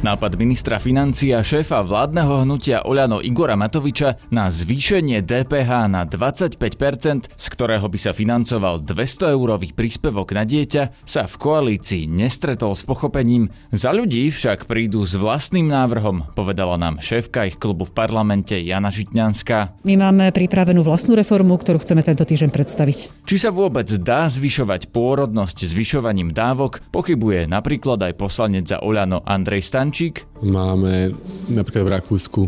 Nápad ministra financií a šéfa vládneho hnutia Oľano Igora Matoviča na zvýšenie DPH na 25%, z ktorého by sa financoval 200-eurový príspevok na dieťa, sa v koalícii nestretol s pochopením. Za ľudí však prídu s vlastným návrhom, povedala nám šéfka ich klubu v parlamente Jana Žitňanská. My máme pripravenú vlastnú reformu, ktorú chceme tento týždeň predstaviť. Či sa vôbec dá zvyšovať pôrodnosť zvyšovaním dávok, pochybuje napríklad aj poslanec za Oľano Andrej Stančík. Máme napríklad v Rakúsku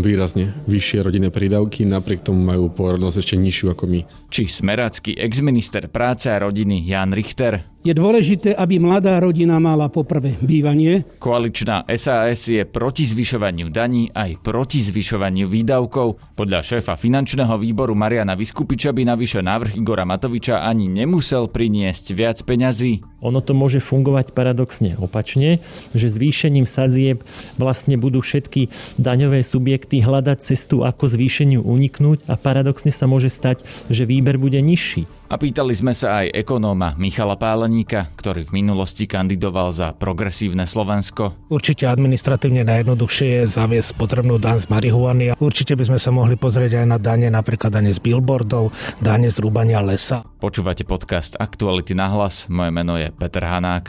výrazne vyššie rodinné prídavky, napriek tomu majú pôrodnosť ešte nižšiu ako my. Či smerácky exminister práce a rodiny Ján Richter. Je dôležité, aby mladá rodina mala poprvé bývanie. Koaličná SAS je proti zvyšovaniu daní aj proti zvyšovaniu výdavkov. Podľa šéfa finančného výboru Mariana Vyskupiča by navyše návrh Igora Matoviča ani nemusel priniesť viac peňazí. Ono to môže fungovať paradoxne opačne, že zvýšením sadzieb vlastne budú všetky daňové subjekty hľadať cestu, ako zvýšeniu uniknúť, a paradoxne sa môže stať, že výber bude nižší. A pýtali sme sa aj ekonóma Michala Páleníka, ktorý v minulosti kandidoval za progresívne Slovensko. Určite administratívne najjednoduchšie je zaviesť potrebnú daň z marihuany. Určite by sme sa mohli pozrieť aj na dane, napríklad dane z billboardov, dane z rúbania lesa. Počúvate podcast Aktuality na hlas. Moje meno je Peter Hanák.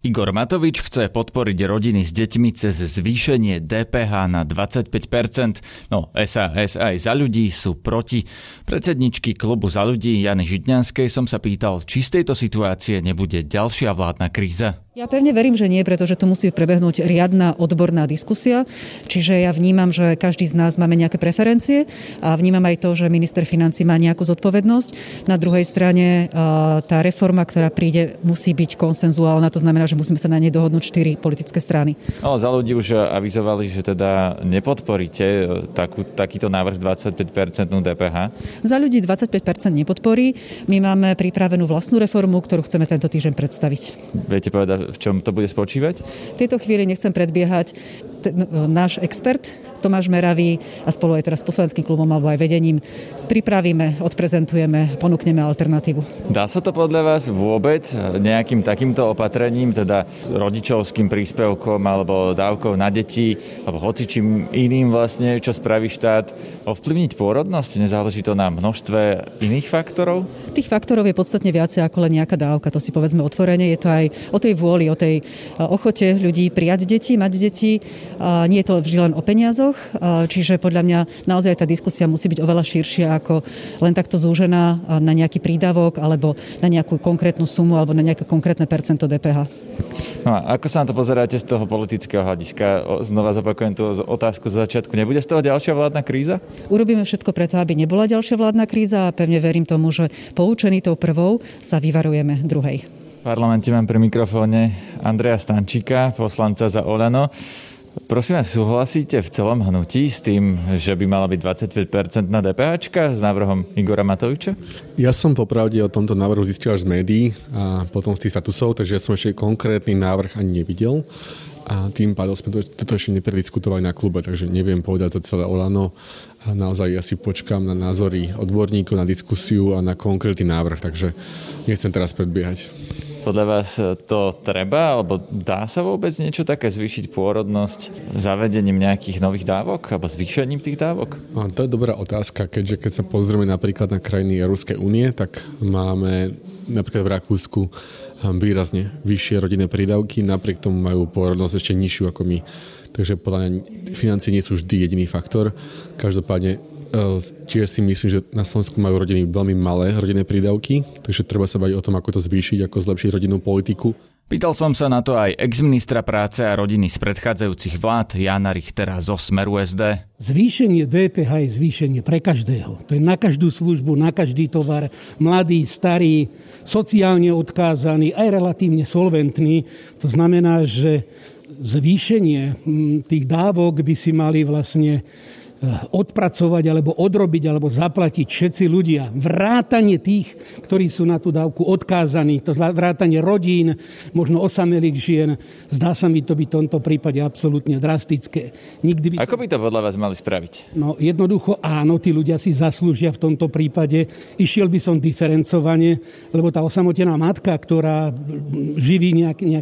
Igor Matovič chce podporiť rodiny s deťmi cez zvýšenie DPH na 25%, no SAS aj Za ľudí sú proti. Predsedničky klubu Za ľudí Jany Žitňanskej som sa pýtal, či z tejto situácie nebude ďalšia vládna kríza. Ja pevne verím, že nie, pretože tu musí prebehnúť riadna odborná diskusia. Čiže ja vnímam, že každý z nás máme nejaké preferencie a vnímam aj to, že minister financií má nejakú zodpovednosť. Na druhej strane tá reforma, ktorá príde, musí byť konsenzuálna. To znamená, že musíme sa na nej dohodnúť 4 politické strany. No, Za ľudí už avizovali, že teda nepodporíte takýto návrh 25% DPH. Za ľudí 25% nepodporí. My máme pripravenú vlastnú reformu, ktorú chceme tento týždeň predstaviť. Viete povedať, v čom to bude spočívať? V tejto chvíli nechcem predbiehať. Náš expert Tomáš Meravý a spolu aj teraz s poslaneckým klubom alebo aj vedením pripravíme, odprezentujeme, ponúkneme alternatívu. Dá sa to podľa vás vôbec nejakým takýmto opatrením, teda rodičovským príspevkom alebo dávkou na deti alebo hocičím iným vlastne, čo spraví štát, ovplyvniť pôrodnosť? Nezáleží to na množstve iných faktorov? Tých faktorov je podstatne viacej ako len nejaká dávka, to si povedzme otvorene. Je to aj o tej vôli, o tej ochote ľudí prijať deti, mať deti. Nie je to vždy len o peniazoch, čiže podľa mňa naozaj tá diskusia musí byť oveľa širšia ako len takto zúžená na nejaký prídavok alebo na nejakú konkrétnu sumu alebo na nejaké konkrétne percento DPH. No a ako sa na to pozeráte z toho politického hľadiska? Znova zopakujem tú otázku z začiatku. Nebude z toho ďalšia vládna kríza? Urobíme všetko preto, aby nebola ďalšia vládna kríza a pevne verím tomu, že poučený tou prvou sa vyvarujeme druhej. V parlamente mám pri mikrofóne Andrea Stančíka, poslanca za Oľano. Prosím vás, súhlasíte v celom hnutí s tým, že by mala byť 25% na DPHčka s návrhom Igora Matoviča? Ja som popravde o tomto návrhu zistil až z médií a potom z tých statusov, takže ja som ešte konkrétny návrh ani nevidel. A tým pádom sme toto ešte neprediskutovali na klube, takže neviem povedať za celé Oľano. A naozaj ja si počkám na názory odborníkov, na diskusiu a na konkrétny návrh, takže nechcem teraz predbiehať. Podľa vás to treba, alebo dá sa vôbec niečo také zvýšiť pôrodnosť zavedením nejakých nových dávok alebo zvýšením tých dávok? A to je dobrá otázka, keďže keď sa pozrieme napríklad na krajiny Európskej únie, tak máme napríklad v Rakúsku výrazne vyššie rodinné prídavky, napriek tomu majú pôrodnosť ešte nižšiu ako my. Takže podľa mňa financie nie sú vždy jediný faktor. Každopádne tiež si myslím, že na Slovensku majú rodiny veľmi malé rodinné prídavky, takže treba sa baviť o tom, ako to zvýšiť, ako zlepšiť rodinnú politiku. Pýtal som sa na to aj exministra práce a rodiny z predchádzajúcich vlád Jána Richtera zo Smeru SD. Zvýšenie DPH je zvýšenie pre každého. To je na každú službu, na každý tovar. Mladý, starý, sociálne odkázaný, aj relatívne solventný. To znamená, že zvýšenie tých dávok by si mali vlastne odpracovať, alebo odrobiť, alebo zaplatiť všetci ľudia. Vrátanie tých, ktorí sú na tú dávku odkázaní, to vrátanie rodín, možno osamelých žien, zdá sa mi to byť v tomto prípade absolútne drastické. Ako by to podľa vás mali spraviť? No jednoducho áno, tí ľudia si zaslúžia v tomto prípade. Išiel by som diferencovane, lebo tá osamotená matka, ktorá živí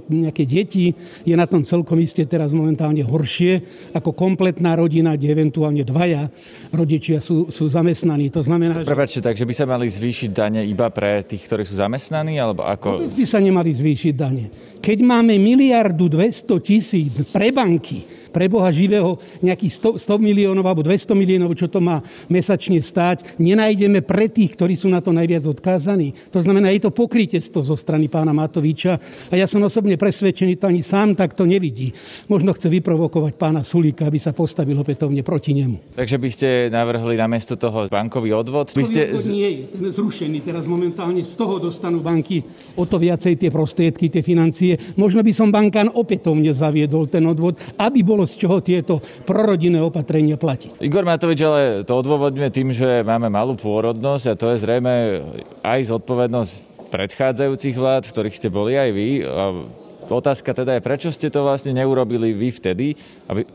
nejaké deti, je na tom celkom iste teraz momentálne horšie ako kompletná rodina, kde eventuálne dvaja rodičia sú zamestnaní. To znamená, prepáčte, takže by sa mali zvýšiť dane iba pre tých, ktorí sú zamestnaní, alebo ako? Vôbec by sa nemali zvýšiť dane. Keď máme 1 200 000 pre banky, pre Boha živého nejakých 100 miliónov alebo 200 miliónov, čo to má mesačne stáť, nenájdeme pre tých, ktorí sú na to najviac odkázaní. To znamená, je to pokrytectvo zo strany pána Matoviča a ja som osobne presvedčený, to ani sám takto nevidí. Možno chce vyprovokovať pána Sulíka, aby sa postavil opätovne proti nemu. Takže by ste navrhli namiesto toho bankový odvod? Odvod nie je, ten je zrušený. Teraz momentálne z toho dostanú banky o to viacej tie prostriedky, tie financie. Možno by som bankán opätovne zaviedol ten odvod, aby bol z čoho tieto prorodinné opatrenia platiť. Igor Matovič ale to odôvodňuje tým, že máme malú pôrodnosť a to je zrejme aj zodpovednosť predchádzajúcich vlád, v ktorých ste boli aj vy. A otázka teda je, prečo ste to vlastne neurobili vy vtedy?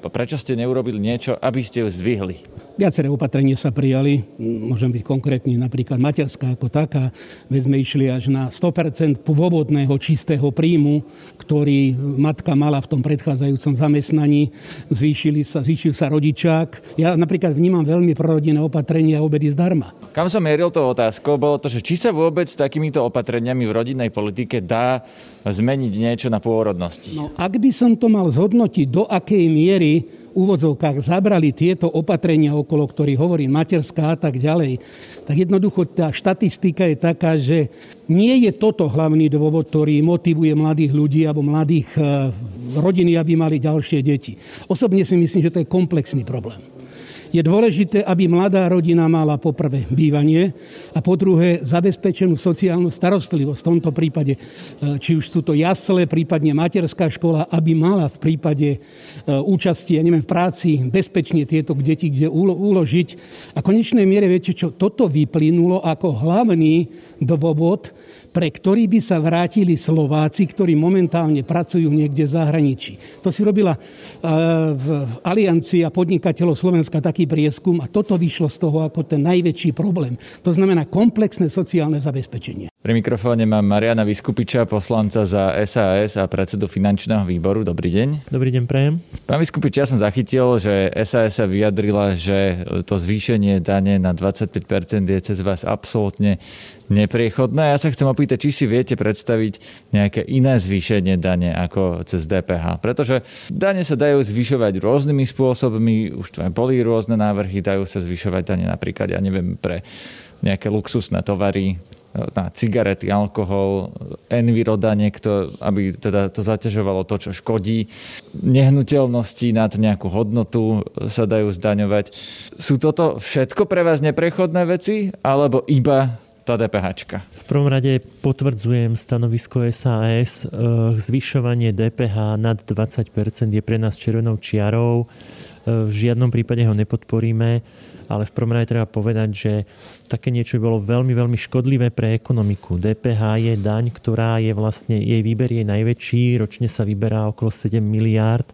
Prečo ste neurobili niečo, aby ste ju zdvihli? Viaceré opatrenia sa prijali. Môžem byť konkrétny, napríklad materská ako taká. Veď sme išli až na 100% pôvodného čistého príjmu, ktorý matka mala v tom predchádzajúcom zamestnaní. Zvýšil sa rodičák. Ja napríklad vnímam veľmi prorodinné opatrenia a obedy zdarma. Kam som mieril tou otázkou, bolo to, že či sa vôbec s takýmito opatreniami v rodinnej politike dá zmeniť niečo na pôrodnosti. No, ak by som to mal zhodnotiť, do akej miery v úvodzovkách zabrali tieto opatrenia, okolo ktorých hovorí materská a tak ďalej, tak jednoducho tá štatistika je taká, že nie je toto hlavný dôvod, ktorý motivuje mladých ľudí alebo mladých rodiny, aby mali ďalšie deti. Osobne si myslím, že to je komplexný problém. Je dôležité, aby mladá rodina mala poprvé bývanie a po druhé zabezpečenú sociálnu starostlivosť. V tomto prípade, či už sú to jasle, prípadne materská škola, aby mala v prípade účasti, v práci bezpečne tieto deti kde uložiť. A konečnej miere, viete čo, toto vyplynulo ako hlavný dôvod, pre ktorý by sa vrátili Slováci, ktorí momentálne pracujú niekde v zahraničí. To si robila v Aliancii podnikateľov Slovenska taký prieskum a toto vyšlo z toho ako ten najväčší problém. To znamená komplexné sociálne zabezpečenie. Pri mikrofóne mám Mariana Vyskupiča, poslanca za SAS a predsedu finančného výboru. Dobrý deň. Dobrý deň, prajem. Pán Vyskupič, ja som zachytil, že SAS sa vyjadrila, že to zvýšenie dane na 25% je cez vás absolútne nepriechodné. Ja sa chcem opýtať, či si viete predstaviť nejaké iné zvýšenie dane ako cez DPH. Pretože dane sa dajú zvyšovať rôznymi spôsobmi, už tam boli rôzne návrhy, dajú sa zvyšovať dane napríklad, pre nejaké luxusné tovary, na cigarety, alkohol, envirodanie, aby teda to zaťažovalo to, čo škodí. Nehnuteľnosti nad nejakú hodnotu sa dajú zdaňovať. Sú toto všetko pre vás neprechodné veci, alebo iba tá DPHčka? V prvom rade potvrdzujem stanovisko SAS. Zvyšovanie DPH nad 20% je pre nás červenou čiarou. V žiadnom prípade ho nepodporíme, ale v prvom rade treba povedať, že také niečo bolo veľmi, veľmi škodlivé pre ekonomiku. DPH je daň, ktorá je vlastne, jej výber je najväčší, ročne sa vyberá okolo 7 miliárd.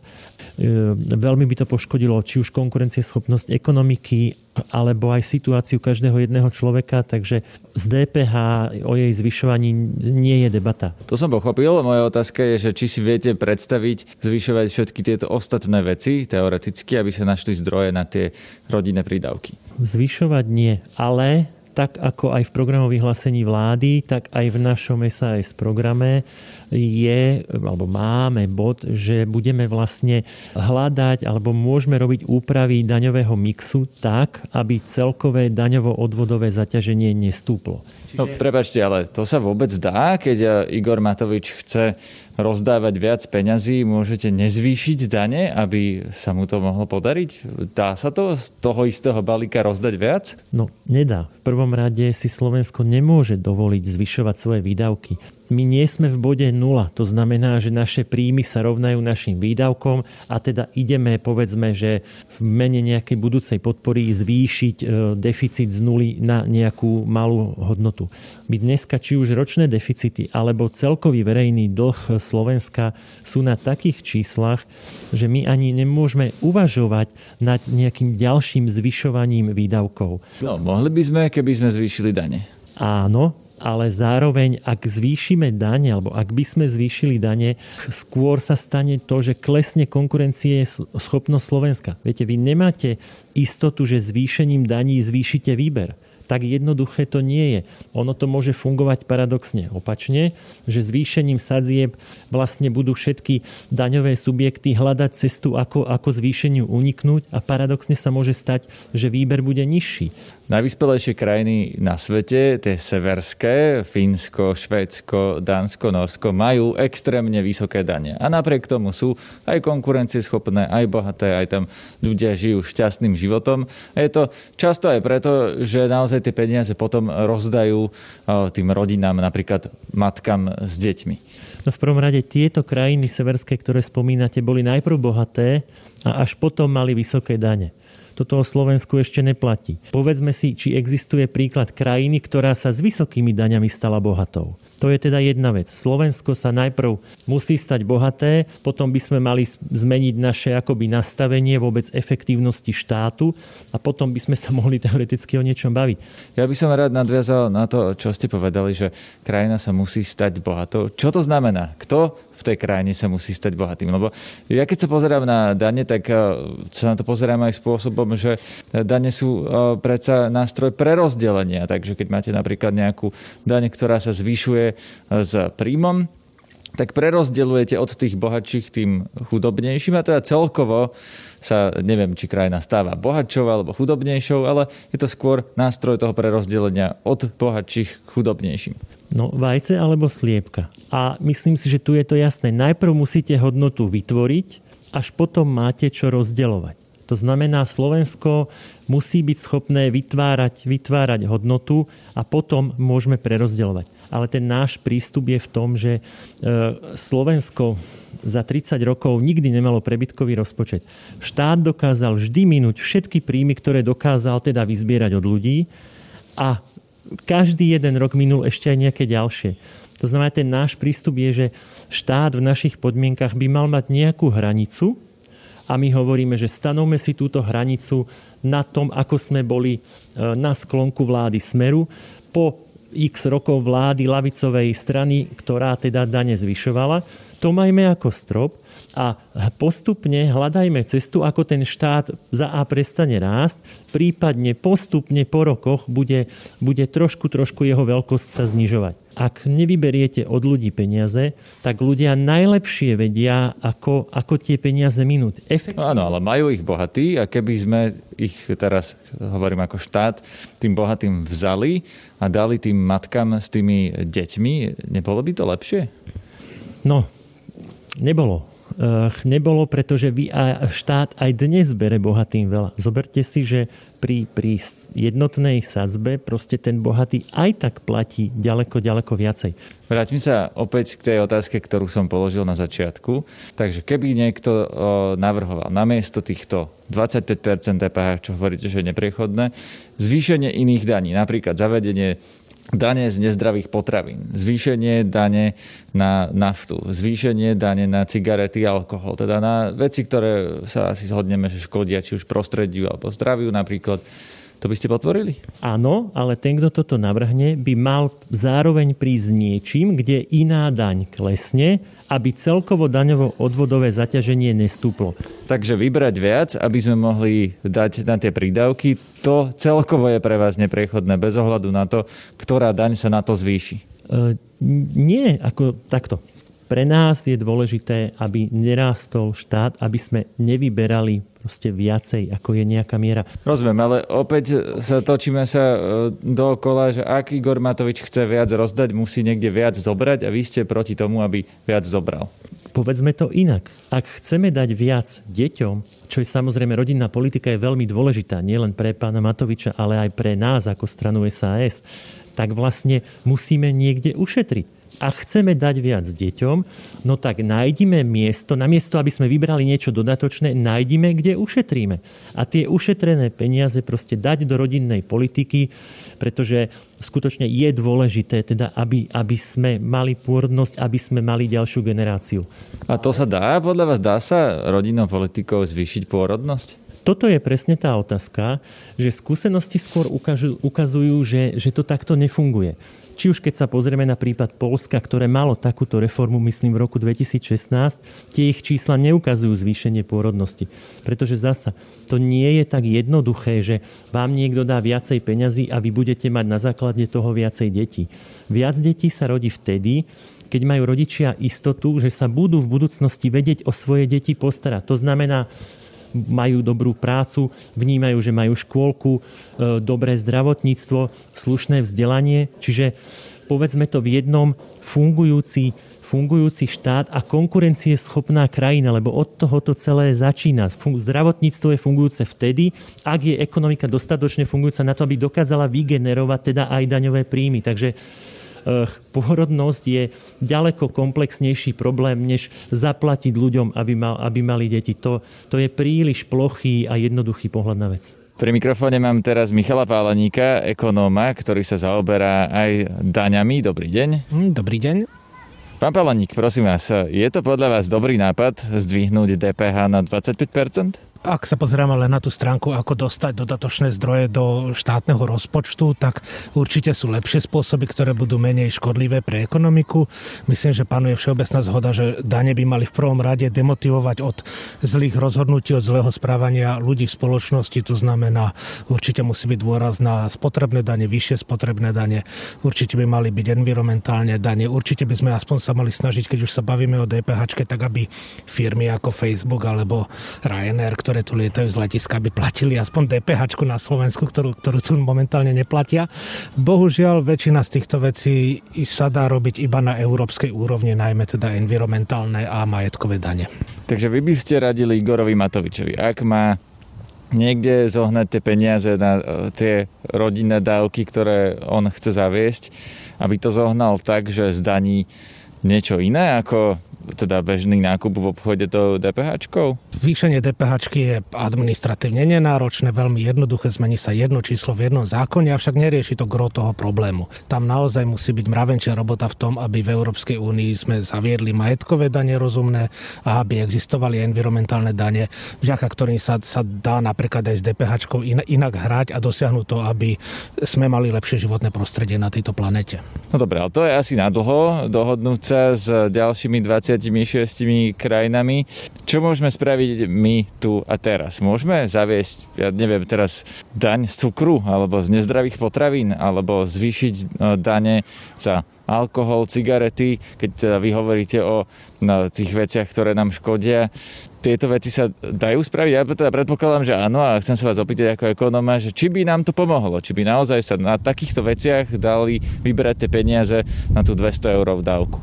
Veľmi by to poškodilo či už konkurencieschopnosť ekonomiky, alebo aj situáciu každého jedného človeka, takže z DPH o jej zvyšovaní nie je debata. To som pochopil. Moja otázka je, že či si viete predstaviť zvyšovať všetky tieto ostatné veci teoreticky, aby sa našli zdroje na tie rodinné prídavky. Zvyšovať nie, ale tak ako aj v programovom vyhlásení vlády, tak aj v našom SAS programe je, alebo máme bod, že budeme vlastne hľadať, alebo môžeme robiť úpravy daňového mixu tak, aby celkové daňovo-odvodové zaťaženie nestúplo. No, prepáčte, ale to sa vôbec dá, keď Igor Matovič chce rozdávať viac peňazí, môžete nezvýšiť dane, aby sa mu to mohlo podariť? Dá sa to z toho istého balíka rozdať viac? No, nedá. V prvom rade si Slovensko nemôže dovoliť zvyšovať svoje výdavky. my nie sme v bode nula. To znamená, že naše príjmy sa rovnajú našim výdavkom a teda ideme, povedzme, že v mene nejakej budúcej podpory zvýšiť deficit z nuly na nejakú malú hodnotu. My dneska či už ročné deficity alebo celkový verejný dlh Slovenska sú na takých číslach, že my ani nemôžeme uvažovať nad nejakým ďalším zvyšovaním výdavkov. No, mohli by sme, keby sme zvýšili dane. Áno, ale zároveň, ak zvýšime dane, alebo ak by sme zvýšili dane, skôr sa stane to, že klesne konkurencieschopnosť Slovenska. Viete, vy nemáte istotu, že zvýšením daní zvýšite výber. Tak jednoduché to nie je. Ono to môže fungovať paradoxne opačne, že zvýšením sadzieb vlastne budú všetky daňové subjekty hľadať cestu, ako zvýšeniu uniknúť a paradoxne sa môže stať, že výber bude nižší. Najvyspelejšie krajiny na svete, tie severské, Fínsko, Švédsko, Dánsko, Norsko, majú extrémne vysoké dane. A napriek tomu sú aj konkurencieschopné, aj bohaté, aj tam ľudia žijú šťastným životom. A je to často aj preto, že naozaj tie peniaze potom rozdajú tým rodinám, napríklad matkám s deťmi. No v prvom rade tieto krajiny severské, ktoré spomínate, boli najprv bohaté a až potom mali vysoké dane. Toto o Slovensku ešte neplatí. Povedzme si, či existuje príklad krajiny, ktorá sa s vysokými daňami stala bohatou. To je teda jedna vec. Slovensko sa najprv musí stať bohaté, potom by sme mali zmeniť naše akoby nastavenie vôbec efektívnosti štátu a potom by sme sa mohli teoreticky o niečom baviť. Ja by som rád nadviazal na to, čo ste povedali, že krajina sa musí stať bohatou. Čo to znamená? Kto v tej krajine sa musí stať bohatým? Lebo ja keď sa pozerám na dane, tak sa na to pozerám aj spôsobom, že dane sú predsa nástroj prerozdelenia. Takže keď máte napríklad nejakú daň, ktorá sa zvyšuje s príjmom, tak prerozdeľujete od tých bohatších tým chudobnejším a teda celkovo sa, neviem, či krajina stáva bohatšou alebo chudobnejšou, ale je to skôr nástroj toho prerozdelenia od bohatších k chudobnejším. No, vajce alebo sliepka. A myslím si, že tu je to jasné. Najprv musíte hodnotu vytvoriť, až potom máte čo rozdeľovať. To znamená, Slovensko musí byť schopné vytvárať hodnotu a potom môžeme prerozdeľovať. Ale ten náš prístup je v tom, že Slovensko za 30 rokov nikdy nemalo prebytkový rozpočet. Štát dokázal vždy minúť všetky príjmy, ktoré dokázal teda vyzbierať od ľudí a každý jeden rok minul ešte aj nejaké ďalšie. To znamená, ten náš prístup je, že štát v našich podmienkach by mal mať nejakú hranicu a my hovoríme, že stanovme si túto hranicu na tom, ako sme boli na sklonku vlády Smeru po x rokov vlády ľavicovej strany, ktorá teda dane zvyšovala. To majme ako strop a postupne hľadajme cestu, ako ten štát za A prestane rásť, prípadne postupne po rokoch bude trošku jeho veľkosť sa znižovať. Ak nevyberiete od ľudí peniaze, tak ľudia najlepšie vedia, ako tie peniaze minúť. Áno, ale majú ich bohatí a keby sme ich teraz, hovorím ako štát, tým bohatým vzali a dali tým matkám s tými deťmi, nebolo by to lepšie? No, nebolo. Nebolo, pretože štát aj dnes bere bohatým veľa. Zoberte si, že pri jednotnej sadzbe proste ten bohatý aj tak platí ďaleko viacej. Vráťme sa opäť k tej otázke, ktorú som položil na začiatku. Takže keby niekto navrhoval namiesto týchto 25% DPH, čo hovoríte, že je nepriechodné, zvýšenie iných daní, napríklad zavedenie dane z nezdravých potravín, zvýšenie dane na naftu, zvýšenie dane na cigarety a alkohol, teda na veci, ktoré sa asi zhodneme, že škodia či už prostrediu alebo zdraviu napríklad. To by ste podporili? Áno, ale ten, kto toto navrhne, by mal zároveň prísť niečím, kde iná daň klesne, aby celkovo daňovo-odvodové zaťaženie nestúplo. Takže vybrať viac, aby sme mohli dať na tie prídavky, to celkovo je pre vás neprechodné, bez ohľadu na to, ktorá daň sa na to zvýši. Nie, ako takto. Pre nás je dôležité, aby nerástol štát, aby sme nevyberali proste viacej, ako je nejaká miera. Rozumiem, ale opäť sa točíme sa dookola, že ak Igor Matovič chce viac rozdať, musí niekde viac zobrať a vy ste proti tomu, aby viac zobral. Povedzme to inak. Ak chceme dať viac deťom, čo je samozrejme rodinná politika, je veľmi dôležitá, nielen pre pána Matoviča, ale aj pre nás ako stranu SAS, tak vlastne musíme niekde ušetriť. a chceme dať viac deťom, no tak nájdime miesto, namiesto, aby sme vybrali niečo dodatočné, nájdime, kde ušetríme. A tie ušetrené peniaze proste dať do rodinnej politiky, pretože skutočne je dôležité, teda, aby sme mali pôrodnosť, aby sme mali ďalšiu generáciu. A to sa dá? Podľa vás dá sa rodinnou politikou zvýšiť pôrodnosť? Toto je presne tá otázka, že skúsenosti skôr ukazujú, že to takto nefunguje. Či už keď sa pozrieme na prípad Poľska, ktoré malo takúto reformu, myslím, v roku 2016, tie ich čísla neukazujú zvýšenie pôrodnosti. Pretože zasa to nie je tak jednoduché, že vám niekto dá viacej peňazí a vy budete mať na základe toho viacej detí. Viac detí sa rodí vtedy, keď majú rodičia istotu, že sa budú v budúcnosti vedieť o svoje deti postarať. To znamená, majú dobrú prácu, vnímajú, že majú škôlku, dobré zdravotníctvo, slušné vzdelanie. Čiže povedzme to v jednom fungujúci štát a konkurencieschopná krajina, lebo od toho to celé začína. Zdravotníctvo je fungujúce vtedy, ak je ekonomika dostatočne fungujúca na to, aby dokázala vygenerovať teda aj daňové príjmy. Takže pôrodnosť je ďaleko komplexnejší problém, než zaplatiť ľuďom, aby mali deti. To je príliš plochý a jednoduchý pohľad na vec. Pri mikrofóne mám teraz Michala Páleníka, ekonóma, ktorý sa zaoberá aj daňami. Dobrý deň. Dobrý deň. Pán Páleník, prosím vás, je to podľa vás dobrý nápad zdvihnúť DPH na 25%? Ak sa pozrieme len na tú stránku, ako dostať dodatočné zdroje do štátneho rozpočtu, tak určite sú lepšie spôsoby, ktoré budú menej škodlivé pre ekonomiku. Myslím, že panuje všeobecná zhoda, že dane by mali v prvom rade demotivovať od zlých rozhodnutí, od zlého správania ľudí v spoločnosti. To znamená, určite musí byť dôraz na spotrebné dane, vyššie spotrebné dane. Určite by mali byť environmentálne dane. Určite by sme aspoň sa mali snažiť, keď už sa bavíme o DPH, tak aby firmy ako Facebook alebo Ryanair, ktoré tu lietajú z letiska, aby platili aspoň DPH na Slovensku, ktorú tu momentálne neplatia. Bohužiaľ, väčšina z týchto vecí sa dá robiť iba na európskej úrovni, najmä teda environmentálne a majetkové dane. Takže vy by ste radili Igorovi Matovičovi, ak má niekde zohnať tie peniaze na tie rodinné dávky, ktoré on chce zaviesť, aby to zohnal tak, že zdaní niečo iné ako teda bežný nákup v obchode to DPH-čkou? Zvýšenie DPH-čky je administratívne nenáročné, veľmi jednoduché, zmení sa jedno číslo v jednom zákone, avšak nerieši to gro toho problému. Tam naozaj musí byť mravenčia robota v tom, aby v Európskej únii sme zaviedli majetkové dane rozumné a aby existovali environmentálne dane, vďaka ktorým sa dá napríklad aj s DPH-čkou inak hrať a dosiahnuť to, aby sme mali lepšie životné prostredie na tejto planete. No dobré, ale to je asi na dlho dohodnúť sa s ďalšími 26 krajinami. Čo môžeme spraviť my tu a teraz? Môžeme zaviesť, ja neviem, teraz daň z cukru, alebo z nezdravých potravín, alebo zvýšiť dane za alkohol, cigarety, keď vy hovoríte o tých veciach, ktoré nám škodia. Tieto veci sa dajú spraviť? Ja teda predpokladám, že áno, a chcem sa vás opýtať ako ekonóma, že či by nám to pomohlo? Či by naozaj sa na takýchto veciach dali vyberať tie peniaze na tú 200 eurovú dávku?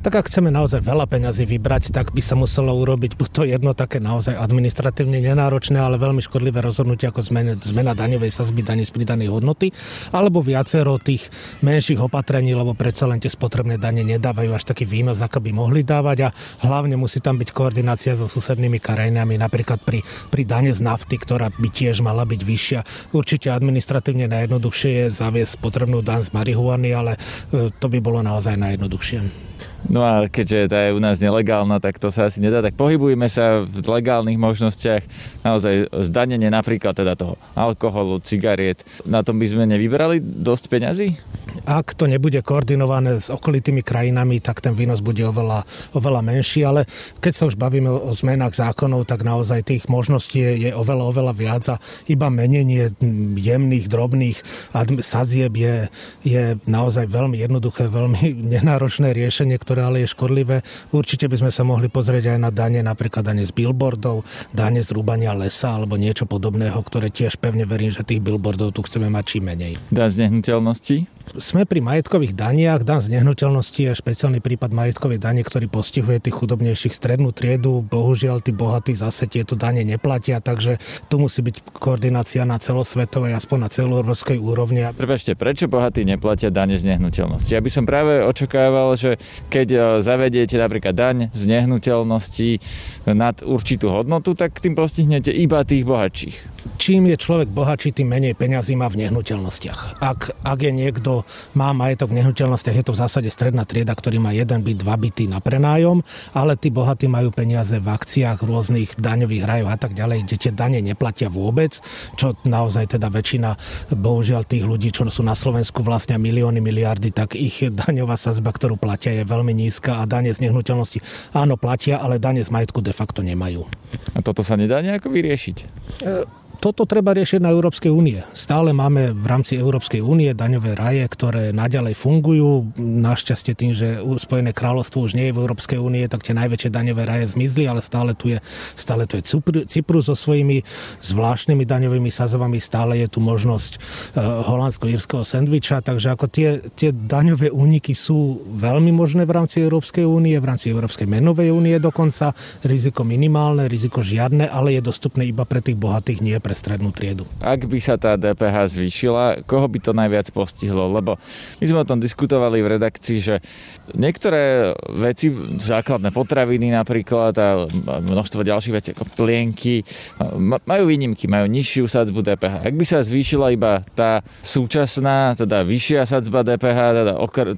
Tak ak chceme naozaj veľa peňazí vybrať, tak by sa muselo urobiť buď to jedno také naozaj administratívne nenáročné, ale veľmi škodlivé rozhodnutie ako zmena daňovej sazby dane z pridanej hodnoty, alebo viacero tých menších opatrení, lebo predsa len tie spotrebné dane nedávajú až taký výnos, ako by mohli dávať a hlavne musí tam byť koordinácia so susednými krajinami, napríklad pri dane z nafty, ktorá by tiež mala byť vyššia. Určite administratívne najjednoduchšie je zaviesť spotrebnú daň z marihuany, ale to by bolo naozaj najjednoduchšie. No a keďže tá je u nás nelegálna, tak to sa asi nedá. Tak pohybujeme sa v legálnych možnostiach, naozaj zdanenie napríklad teda toho alkoholu, cigariet. Na tom by sme nevybrali dosť peňazí? Ak to nebude koordinované s okolitými krajinami, tak ten výnos bude oveľa menší, ale keď sa už bavíme o zmenách zákonov, tak naozaj tých možností je oveľa viac a iba menenie jemných, drobných sadzieb je naozaj veľmi jednoduché, veľmi nenáročné riešenie, ktoré ale je škodlivé. Určite by sme sa mohli pozrieť aj na dane, napríklad dane z billboardov, dane z rúbania lesa alebo niečo podobného, ktoré tiež pevne verím, že tých billboardov tu chceme mať čím menej. Daň z nehnuteľnosti? Sme pri majetkových daniach, daň z nehnuteľnosti je špeciálny prípad majetkovej dane, ktorý postihuje tých chudobnejších, strednú triedu. Bohužiaľ, tí bohatí zase tieto dane neplatia, takže tu musí byť koordinácia na celosvetovej, aspoň na celoeurópskej úrovni. Prepáčte, prečo bohatí neplatia dane z nehnuteľnosti? Ja by som práve očakával, že keď zavediete napríklad daň z nehnuteľnosti nad určitú hodnotu, tak tým postihnete iba tých bohatších. Čím je človek bohatší, tým menej peňazí má v nehnuteľnostiach. Ak je niekto má majetok v nehnuteľnostiach, je to v zásade stredná trieda, ktorý má jeden byt, dva byty na prenájom, ale tí bohatí majú peniaze v akciách, rôznych daňových rajoch a tak ďalej, kde tie dane neplatia vôbec, čo naozaj teda väčšina, bohužiaľ, tých ľudí, čo sú na Slovensku vlastne milióny, miliardy, tak ich daňová sadzba, ktorú platia, je veľmi nízka a dane z nehnuteľnosti áno platia, ale dane z majetku de facto nemajú. A toto sa nedá nejako vyriešiť? Toto treba riešiť na Európskej únie. Stále máme v rámci Európskej únie daňové raje, ktoré naďalej fungujú. Našťastie tým, že Spojené kráľovstvo už nie je v Európskej únie, tak tie najväčšie daňové raje zmizli, ale stále tu je Cyprus so svojimi zvláštnymi daňovými sadzbami, stále je tu možnosť holandsko-írskeho sendviča, takže ako tie daňové úniky sú veľmi možné v rámci Európskej únie, v rámci Európskej menovej únie dokonca. Riziko minimálne, riziko žiadne, ale je dostupné iba pre tých bohatých, nie pre strednú triedu. Ak by sa tá DPH zvýšila, koho by to najviac postihlo? Lebo my sme o tom diskutovali v redakcii, že niektoré veci, základné potraviny napríklad a množstvo ďalších vecí ako plienky, majú výnimky, majú nižšiu sadzbu DPH. Ak by sa zvýšila iba tá súčasná, teda vyššia sadzba DPH, teda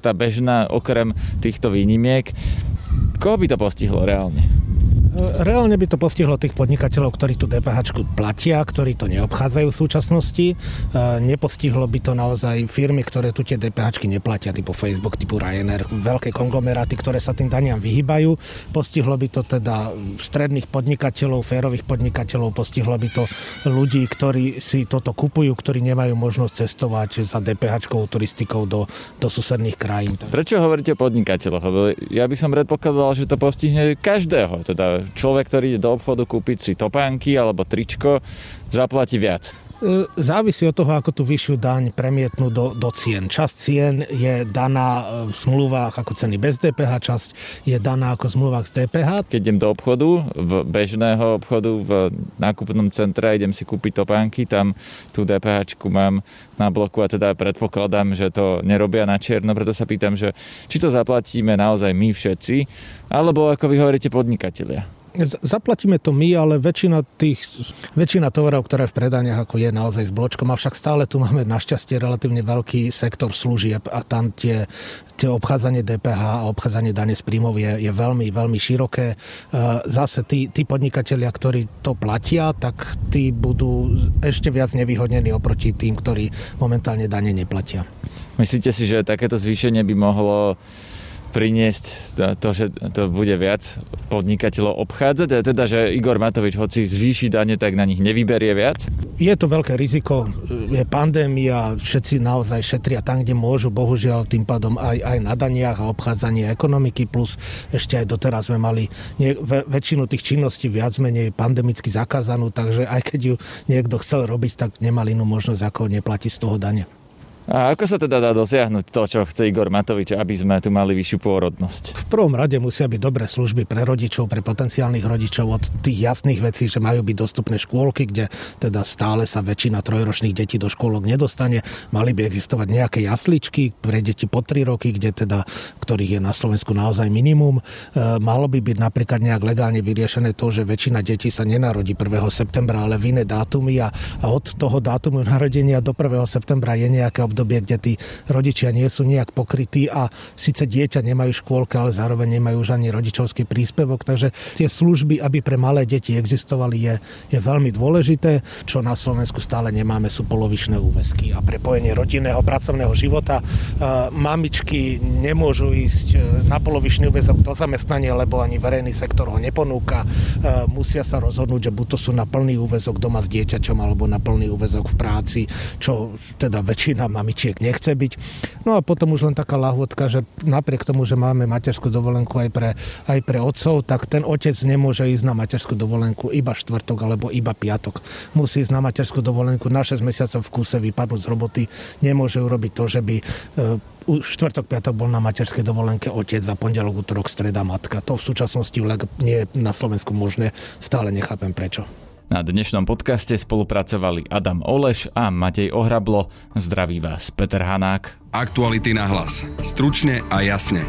tá bežná okrem týchto výnimiek, koho by to postihlo reálne? Reálne by to postihlo tých podnikateľov, ktorí tú DPH platia, ktorí to neobchádzajú v súčasnosti. Nepostihlo by to naozaj firmy, ktoré tu tie DPH neplatia, typu Facebook, typu Ryanair, veľké konglomeráty, ktoré sa tým daniam vyhýbajú. Postihlo by to teda stredných podnikateľov, férových podnikateľov, postihlo by to ľudí, ktorí si toto kupujú, ktorí nemajú možnosť cestovať za DPH-čkou turistikou do susedných krajín. Prečo hovoríte o podnikateľoch? Ja by som predpokladal, že to postihne každého, teda človek, ktorý ide do obchodu kúpiť si topánky alebo tričko, zaplatí viac. Závisí od toho, ako tú vyššiu daň premietnú do cien. Časť cien je daná v zmluvách ako ceny bez DPH, časť je daná ako v zmluvách z DPH. Keď idem do obchodu, v bežného obchodu, v nákupnom centre, idem si kúpiť topánky, tam tú DPH-čku mám na bloku a teda predpokladám, že to nerobia na čierno, preto sa pýtam, že či to zaplatíme naozaj my všetci, alebo ako vy hovoríte podnikatelia. Zaplatíme to my, ale väčšina tovarov, ktoré v predaniach ako je naozaj s bločkom, avšak stále tu máme našťastie relatívne veľký sektor služieb a tam tie obchádzanie DPH a obchádzanie dane z príjmov je veľmi, veľmi široké. Zase tí podnikatelia, ktorí to platia, tak tí budú ešte viac nevyhodnení oproti tým, ktorí momentálne dane neplatia. Myslíte si, že takéto zvýšenie by mohlo priniesť to, že to bude viac podnikateľov obchádzať? A teda, že Igor Matovič, hoci zvýši dane, tak na nich nevyberie viac? Je to veľké riziko, je pandémia, všetci naozaj šetria tam, kde môžu, bohužiaľ tým pádom aj na daniach a obchádzanie ekonomiky, plus ešte aj doteraz sme mali väčšinu tých činností viac menej pandemicky zakázanú, takže aj keď ju niekto chcel robiť, tak nemal inú možnosť, ako neplatiť z toho dane. A ako sa teda dá dosiahnuť to, čo chce Igor Matovič, aby sme tu mali vyššiu pôrodnosť? V prvom rade musia byť dobré služby pre rodičov, pre potenciálnych rodičov, od tých jasných vecí, že majú byť dostupné škôlky, kde teda stále sa väčšina trojročných detí do škôlok nedostane. Mali by existovať nejaké jasličky pre deti po 3 roky, kde teda, ktorých je na Slovensku naozaj minimum. Malo by byť napríklad nejak legálne vyriešené to, že väčšina detí sa nenarodí 1. septembra, ale v iné dátumy a od toho dátumu narodenia do 1. septembra je nejaké obdobie, kde tí rodičia nie sú nejak pokrytí a síce dieťa nemajú škôlke, ale zároveň nemajú už ani rodičovský príspevok, takže tie služby, aby pre malé deti existovali, je veľmi dôležité. Čo na Slovensku stále nemáme, sú polovičné úväzky a prepojenie rodinného pracovného života. Mamičky nemôžu ísť na polovičný úväzok do zamestnania, lebo ani verejný sektor ho neponúka. Musia sa rozhodnúť, že buď to sú na plný úväzok doma s dieťaťom alebo na plný úväzok v práci, čo teda väčšina má mamičiek nechce byť. No a potom už len taká lahôdka, že napriek tomu, že máme materskú dovolenku aj pre otcov, tak ten otec nemôže ísť na materskú dovolenku iba štvrtok alebo iba piatok. Musí ísť na materskú dovolenku na 6 mesiacov v kúse, vypadnúť z roboty. Nemôže urobiť to, že by štvrtok, piatok bol na materskej dovolenke otec, za pondelok, utorok, streda matka. To v súčasnosti nie je na Slovensku možné. Stále nechápem prečo. Na dnešnom podcaste spolupracovali Adam Oleš a Matej Ohrablo. Zdraví vás Peter Hanák. Aktuality na hlas. Stručne a jasne.